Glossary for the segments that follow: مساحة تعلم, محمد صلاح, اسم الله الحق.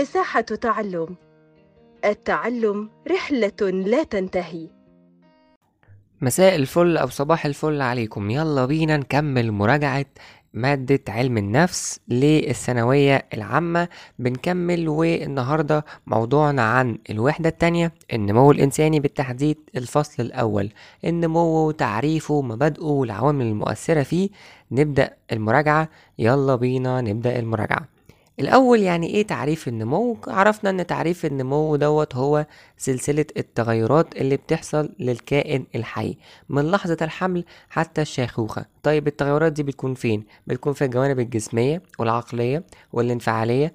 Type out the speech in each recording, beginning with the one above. مساحة تعلم. التعلم رحلة لا تنتهي. مساء الفل أو صباح الفل عليكم. يلا بينا نكمل مراجعة مادة علم النفس للثانوية العامة. بنكمل والنهاردة موضوعنا عن الوحدة الثانية، النمو الإنساني بالتحديد الفصل الأول، النمو وتعريفه مبادئه والعوامل المؤثرة فيه. نبدأ المراجعة، يلا بينا نبدأ المراجعة. الأول يعني إيه تعريف النمو؟ عرفنا إن تعريف النمو دوت هو سلسلة التغيرات اللي بتحصل للكائن الحي من لحظة الحمل حتى الشيخوخة. طيب التغيرات دي بتكون فين؟ بتكون في الجوانب الجسمية والعقلية والانفعالية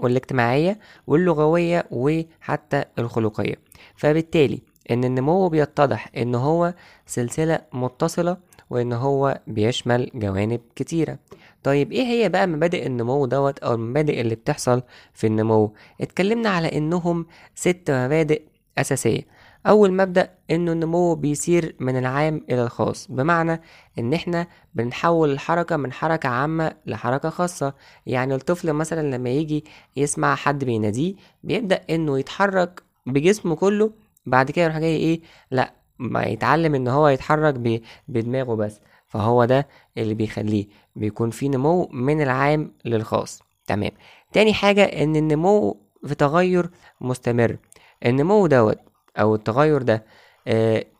والاجتماعية واللغوية وحتى الخلقية. فبالتالي إن النمو بيتضح إن هو سلسلة متصلة وإن هو بيشمل جوانب كتيرة. طيب ايه هي بقى مبادئ النمو دوت او المبادئ اللي بتحصل في النمو؟ اتكلمنا على انهم 6 مبادئ اساسية. اول مبدأ انه النمو بيسير من العام الى الخاص، بمعنى ان احنا بنحول الحركة من حركة عامة لحركة خاصة. يعني الطفل مثلا لما يجي يسمع حد بيناديه بيبدأ انه يتحرك بجسمه كله، بعد كده يروح جاي ايه؟ لا، ما يتعلم ان هو يتحرك بدماغه بس. فهو ده اللي بيخليه بيكون فيه نمو من العام للخاص. تمام. تاني حاجة ان النمو في تغير مستمر. النمو دوت او التغير ده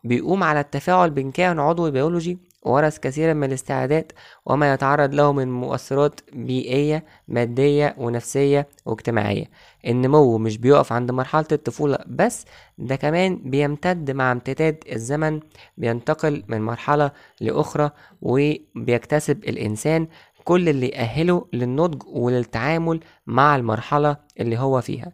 بيقوم على التفاعل بين كائن عضوي بيولوجي ورث كثيرا من الاستعدادات وما يتعرض له من مؤثرات بيئية مادية ونفسية واجتماعية. النمو مش بيقف عند مرحلة الطفولة بس، ده كمان بيمتد مع امتداد الزمن، بينتقل من مرحلة لأخرى، وبيكتسب الإنسان كل اللي يأهله للنضج وللتعامل مع المرحلة اللي هو فيها.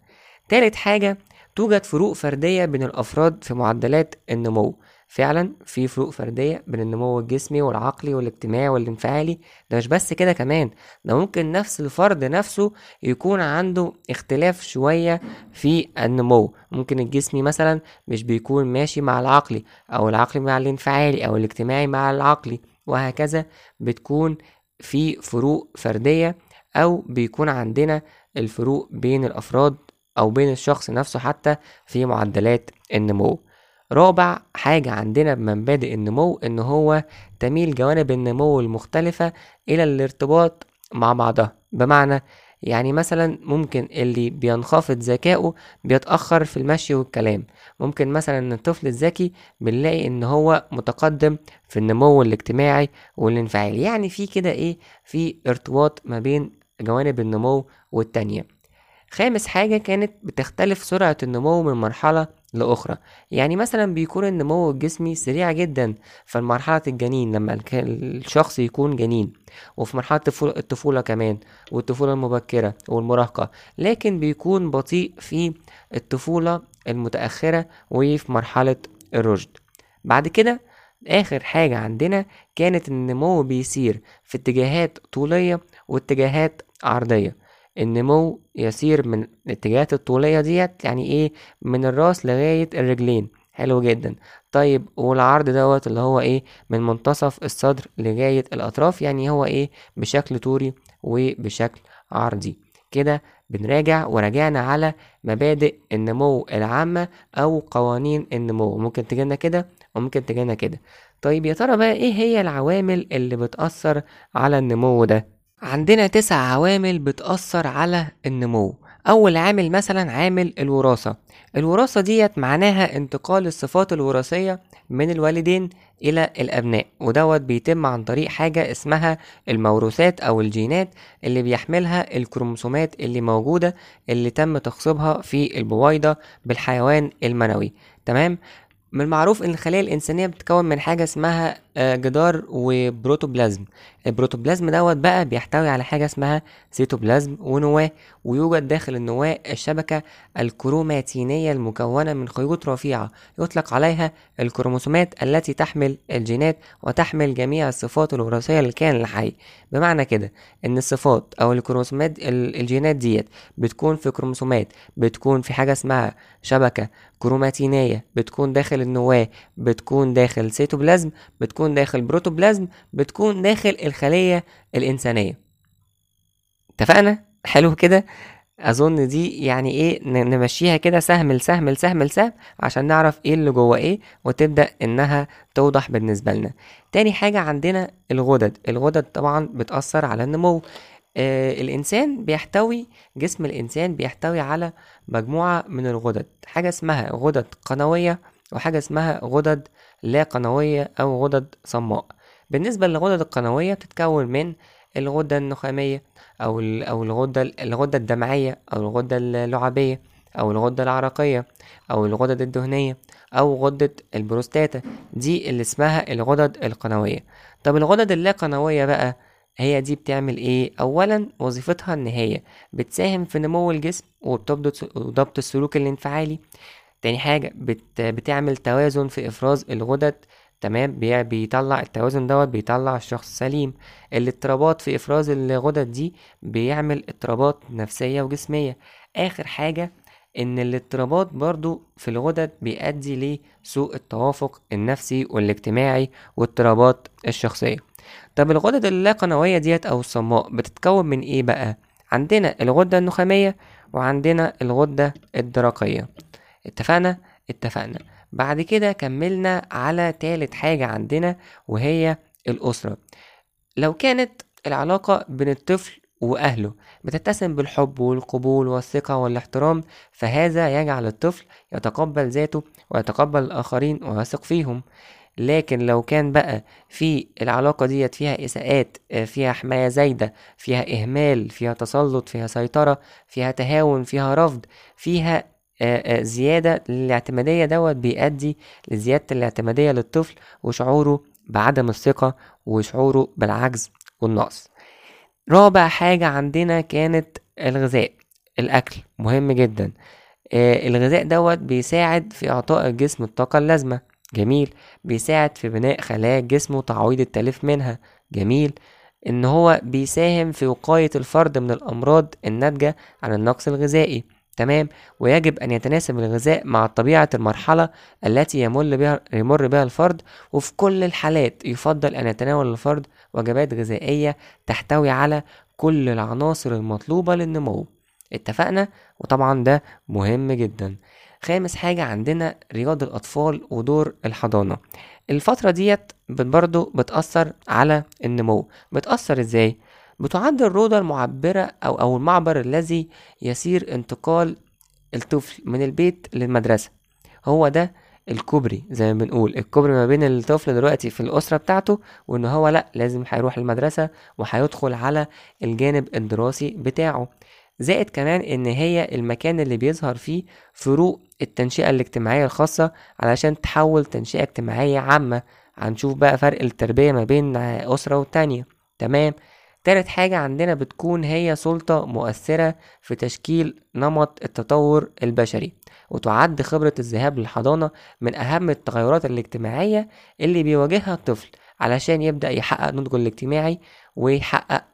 تالت حاجة، توجد فروق فردية بين الأفراد في معدلات النمو. فعلا في فروق فردية بين النمو الجسمي والعقلي والاجتماعي والانفعالي. ده مش بس كده، كمان ده ممكن نفس الفرد نفسه يكون عنده اختلاف شوية في النمو. ممكن الجسمي مثلا مش بيكون ماشي مع العقلي، او العقلي مع الانفعالي، او الاجتماعي مع العقلي، وهكذا. بتكون في فروق فردية، او بيكون عندنا الفروق بين الافراد او بين الشخص نفسه حتى في معدلات النمو. رابع حاجة عندنا بمبادئ النمو إن هو تميل جوانب النمو المختلفة إلى الارتباط مع بعضها، بمعنى يعني مثلا ممكن اللي بينخفض ذكائه بيتأخر في المشي والكلام. ممكن مثلا الطفل الذكي بنلاقي إن هو متقدم في النمو الاجتماعي والانفعالي. يعني في كده إيه، في ارتباط ما بين جوانب النمو والتانية. خامس حاجة كانت بتختلف سرعة النمو من مرحلة لأخرى. يعني مثلا بيكون النمو الجسمي سريع جدا في مرحلة الجنين لما الشخص يكون جنين، وفي مرحلة الطفولة كمان، والطفولة المبكرة والمراهقة، لكن بيكون بطيء في الطفولة المتأخرة وفي مرحلة الرشد. بعد كده آخر حاجة عندنا كانت النمو بيسير في اتجاهات طولية واتجاهات عرضية. النمو يسير من الاتجاهات الطولية ديت، يعني ايه، من الراس لغاية الرجلين. حلو جدا. طيب والعرض دوت اللي هو ايه، من منتصف الصدر لغاية الاطراف، يعني هو ايه، بشكل طوري وبشكل عرضي. كده بنراجع وراجعنا على مبادئ النمو العامة او قوانين النمو. ممكن تجينا كده وممكن تجينا كده. طيب يا ترى بقى ايه هي العوامل اللي بتأثر على النمو ده؟ عندنا 9 عوامل بتأثر على النمو. أول عامل مثلا عامل الوراثة. الوراثة ديت معناها انتقال الصفات الوراثية من الوالدين إلى الأبناء، ودوت بيتم عن طريق حاجة اسمها الموروثات أو الجينات اللي بيحملها الكروموسومات اللي موجودة اللي تم تخصيبها في البويضة بالحيوان المنوي. تمام؟ من المعروف ان الخلايا الانسانيه بتتكون من حاجه اسمها جدار وبروتوبلازم. البروتوبلازم دوت بقى بيحتوي على حاجه اسمها سيتوبلازم ونواه، ويوجد داخل النواه الشبكه الكروماتينيه المكونه من خيوط رفيعه يطلق عليها الكروموسومات التي تحمل الجينات وتحمل جميع الصفات الوراثيه للكائن الحي. بمعنى كده ان الصفات او الكروموسومات الجينات ديت بتكون في كروموسومات، بتكون في حاجه اسمها شبكه كروماتينية، بتكون داخل النواة، بتكون داخل سيتوبلازم، بتكون داخل بروتوبلازم، بتكون داخل الخلية الإنسانية. اتفقنا؟ حلو كده. اظن دي يعني ايه، نمشيها كده سهم لسهم لسهم لسهم عشان نعرف ايه اللي جوه ايه، وتبدأ انها توضح بالنسبة لنا. تاني حاجة عندنا الغدد. الغدد طبعا بتأثر على النمو. الانسان بيحتوي، جسم الانسان بيحتوي على مجموعة من الغدد، حاجة اسمها غدد قنوية وحاجة اسمها غدد لا قنوية او غدد صماء. بالنسبة للغدد القنوية بتتكون من الغدة النخامية أو الغدة الدمعية أو الغدة اللعابية أو الغدة العرقية أو الغدد الدهنية أو غدة البروستاتا، دي اللي اسمها الغدد القنوية. طب الغدد اللا قنوية بقى هي دي بتعمل ايه؟ أولا وظيفتها ان هي بتساهم في نمو الجسم وضبط السلوك الانفعالي. تاني حاجة بتعمل توازن في إفراز الغدد، تمام، بيطلع التوازن دوت، بيطلع الشخص سليم. الاضطرابات في افراز الغدد دي بيعمل اضطرابات نفسية وجسمية. اخر حاجة ان الاضطرابات برضو في الغدد بيؤدي لسوء التوافق النفسي والاجتماعي واضطرابات الشخصية. طب الغدد اللا قنوية ديت او الصماء بتتكون من ايه بقى؟ عندنا الغدة النخامية وعندنا الغدة الدرقية. اتفقنا. بعد كده كملنا على تالت حاجة عندنا وهي الأسرة. لو كانت العلاقة بين الطفل وأهله بتتسم بالحب والقبول والثقة والاحترام، فهذا يجعل الطفل يتقبل ذاته ويتقبل الآخرين ويثق فيهم. لكن لو كان بقى في العلاقة ديت فيها إساءات، فيها حماية زايدة، فيها إهمال، فيها تسلط، فيها سيطرة، فيها تهاون، فيها رفض، فيها زيادة الاعتمادية، دوت بيؤدي لزيادة الاعتمادية للطفل وشعوره بعدم الثقة وشعوره بالعجز والنقص. رابع حاجة عندنا كانت الغذاء. الأكل مهم جدا. الغذاء دوت بيساعد في إعطاء الجسم الطاقة اللازمة، جميل. بيساعد في بناء خلايا الجسم وتعويض التلف منها، جميل. إن هو بيساهم في وقاية الفرد من الأمراض الناتجة عن النقص الغذائي، تمام. ويجب أن يتناسب الغذاء مع طبيعة المرحلة التي يمر بها الفرد، وفي كل الحالات يفضل أن يتناول الفرد وجبات غذائية تحتوي على كل العناصر المطلوبة للنمو. اتفقنا؟ وطبعا ده مهم جدا. خامس حاجة عندنا رياض الأطفال ودور الحضانة. الفترة ديت برضو بتأثر على النمو. بتأثر ازاي؟ بتعد الروضة المعبرة أو المعبر الذي يسير انتقال الطفل من البيت للمدرسة. هو ده الكوبري، زي ما بنقول الكوبري ما بين الطفل دلوقتي في الأسرة بتاعته وإن هو لأ لازم هيروح المدرسة وهيدخل على الجانب الدراسي بتاعه. زائد كمان إن هي المكان اللي بيظهر فيه فروق التنشئة الاجتماعية الخاصة، علشان تحول تنشئة اجتماعية عامة. هنشوف بقى فرق التربية ما بين أسرة والتانية، تمام. تالت حاجة عندنا بتكون هي سلطة مؤثرة في تشكيل نمط التطور البشري. وتعد خبرة الذهاب للحضانة من أهم التغيرات الاجتماعية اللي بيواجهها الطفل علشان يبدأ يحقق نضجه الاجتماعي ويحقق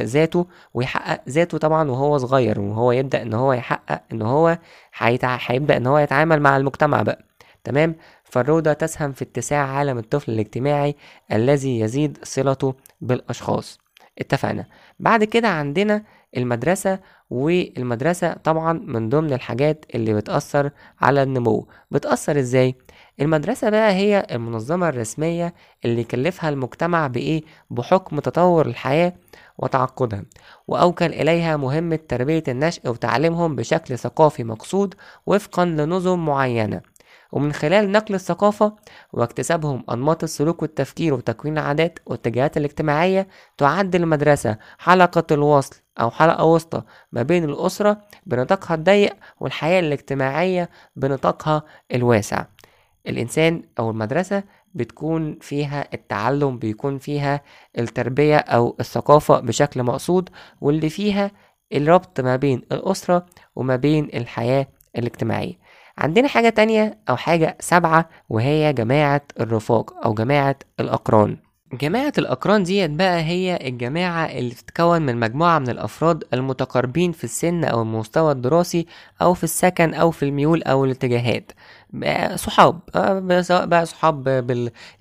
ذاته، ويحقق ذاته طبعا وهو صغير، وهو يبدأ ان هو يحقق ان هو هيبدأ ان هو يتعامل مع المجتمع بقى، تمام. فالروضة تسهم في اتساع عالم الطفل الاجتماعي الذي يزيد صلته بالأشخاص. اتفقنا. بعد كده عندنا المدرسة. والمدرسة طبعا من ضمن الحاجات اللي بتأثر على النمو. بتأثر ازاي؟ المدرسة بقى هي المنظمة الرسمية اللي كلفها المجتمع بإيه؟ بحكم تطور الحياة وتعقدها، وأوكل إليها مهمة تربية النشء وتعليمهم بشكل ثقافي مقصود وفقا لنظم معينة، ومن خلال نقل الثقافة واكتسابهم أنماط السلوك والتفكير وتكوين العادات والاتجاهات الاجتماعية. تعد المدرسة حلقة الوصل أو حلقة وسطى ما بين الأسرة بنطاقها الضيق والحياة الاجتماعية بنطاقها الواسع. الإنسان أو المدرسة بتكون فيها التعلم، بيكون فيها التربية أو الثقافة بشكل مقصود، واللي فيها الربط ما بين الأسرة وما بين الحياة الاجتماعية. عندنا حاجة تانية أو حاجة سبعة وهي جماعة الرفاق أو جماعة الأقران. جماعة الأقران ديت بقى هي الجماعة اللي بتتكون من مجموعة من الأفراد المتقاربين في السن أو المستوى الدراسي أو في السكن أو في الميول أو الاتجاهات، صحاب سواء بقى صحاب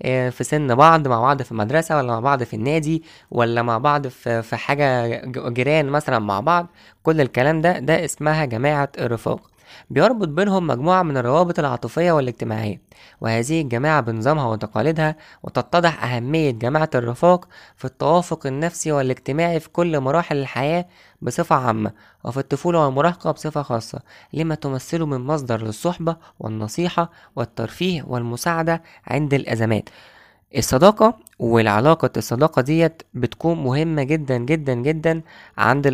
في سن بعض، مع بعض في المدرسة ولا مع بعض في النادي ولا مع بعض في حاجة جيران مثلا مع بعض. كل الكلام ده اسمها جماعة الرفاق. بيربط بينهم مجموعة من الروابط العاطفية والاجتماعية، وهذه الجماعة بنظامها وتقاليدها وتتضح أهمية جماعة الرفاق في التوافق النفسي والاجتماعي في كل مراحل الحياة بصفة عامة، وفي الطفولة والمراهقة بصفة خاصة، لما تمثله من مصدر للصحبة والنصيحة والترفيه والمساعدة عند الأزمات. الصداقة والعلاقة الصداقة ديت بتكون مهمة جدا جدا جدا عند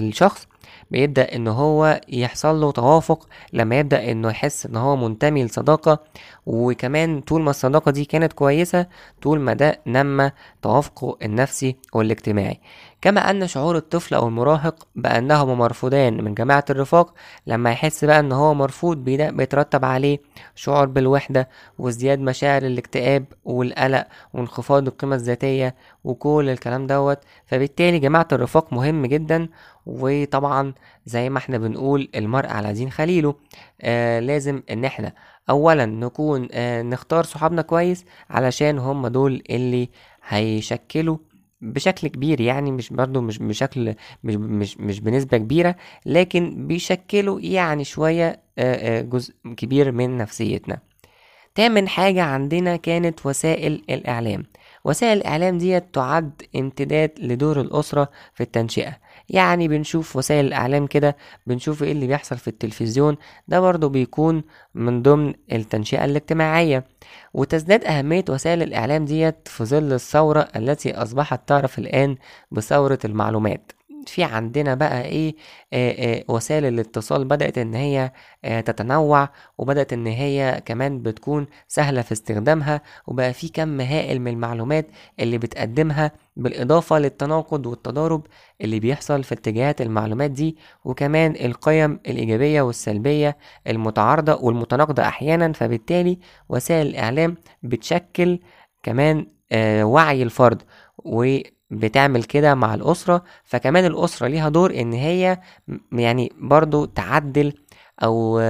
الشخص. بيبدأ ان هو يحصل له توافق لما يبدأ انه يحس ان هو منتمي لصداقة، وكمان طول ما الصداقة دي كانت كويسة طول ما ده نمى توافقه النفسي والاجتماعي. كما ان شعور الطفل او المراهق بانهم مرفوضان من جماعة الرفاق، لما يحس بقى ان هو مرفوض بيترتب عليه شعور بالوحدة وازدياد مشاعر الاكتئاب والقلق وانخفاض القيمة الذاتية وكل الكلام دوت. فبالتالي جماعة الرفاق مهم جدا، وطبعا زي ما احنا بنقول المرء على دين خليله، لازم ان احنا اولا نكون نختار صحابنا كويس، علشان هم دول اللي هيشكلوا بشكل كبير، يعني مش برضو مش بشكل مش بنسبة كبيرة، لكن بيشكلوا يعني شوية جزء كبير من نفسيتنا. تامن حاجة عندنا كانت وسائل الإعلام. وسائل الإعلام دي تعد امتداد لدور الأسرة في التنشئة، يعني بنشوف وسائل الإعلام كده، بنشوف ايه اللي بيحصل في التلفزيون، ده برضو بيكون من ضمن التنشئة الاجتماعية. وتزداد أهمية وسائل الإعلام دي في ظل الثورة التي أصبحت تعرف الآن بثورة المعلومات. في عندنا بقى ايه وسائل الاتصال بدأت ان هي تتنوع، وبدأت ان هي كمان بتكون سهلة في استخدامها، وبقى في كم هائل من المعلومات اللي بتقدمها، بالاضافة للتناقض والتضارب اللي بيحصل في اتجاهات المعلومات دي، وكمان القيم الايجابية والسلبية المتعارضة والمتناقضة احيانا. فبالتالي وسائل الاعلام بتشكل كمان وعي الفرد، و بتعمل كده مع الأسرة. فكمان الأسرة ليها دور ان هي يعني برضو تعدل او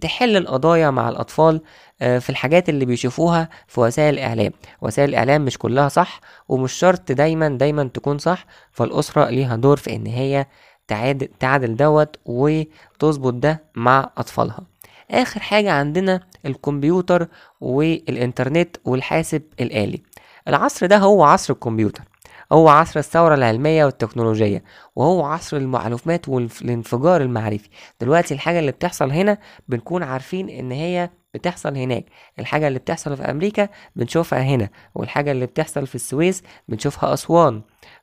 تحل القضايا مع الأطفال في الحاجات اللي بيشوفوها في وسائل الإعلام. وسائل الإعلام مش كلها صح، ومش شرط دايما تكون صح، فالأسرة ليها دور في ان هي تعدل دوت وتظبط ده مع أطفالها. آخر حاجة عندنا الكمبيوتر والإنترنت والحاسب الآلي. العصر ده هو عصر الكمبيوتر، هو عصر الثورة العلمية والتكنولوجية، وهو عصر المعلومات والانفجار المعرفي. دلوقتي الحاجة اللي بتحصل هنا بنكون عارفين ان هي بتحصل هناك، الحاجة اللي بتحصل في امريكا بنشوفها هنا، والحاجة اللي بتحصل في السويس بنشوفها اسوان.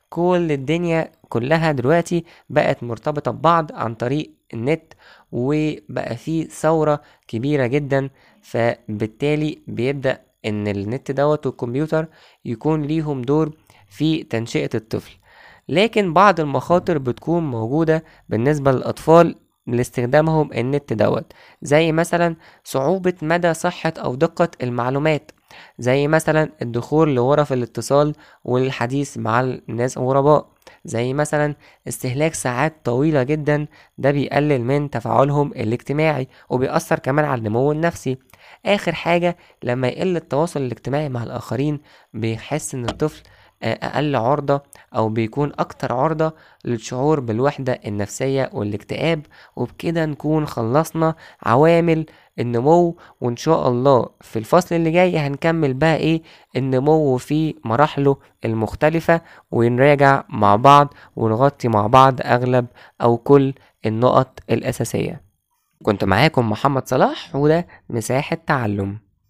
كل الدنيا كلها دلوقتي بقت مرتبطة ببعض عن طريق النت، وبقى فيه ثورة كبيرة جدا. فبالتالي بيبدأ ان النت دوت والكمبيوتر يكون ليهم دور في تنشئة الطفل، لكن بعض المخاطر بتكون موجودة بالنسبة للأطفال لاستخدامهم النت دوت، زي مثلا صعوبة مدى صحة أو دقة المعلومات، زي مثلا الدخول لغرف الاتصال والحديث مع الناس الغرباء، زي مثلا استهلاك ساعات طويلة جدا، ده بيقلل من تفاعلهم الاجتماعي وبيأثر كمان على النمو النفسي. آخر حاجة لما يقل التواصل الاجتماعي مع الآخرين، بيحس إن الطفل أقل عرضة أو بيكون أكتر عرضة للشعور بالوحدة النفسية والاكتئاب. وبكده نكون خلصنا عوامل النمو، وإن شاء الله في الفصل اللي جاي هنكمل بقى إيه النمو في مراحله المختلفة، ونراجع مع بعض ونغطي مع بعض أغلب أو كل النقط الأساسية. كنت معاكم محمد صلاح، وده مساحة تعلم.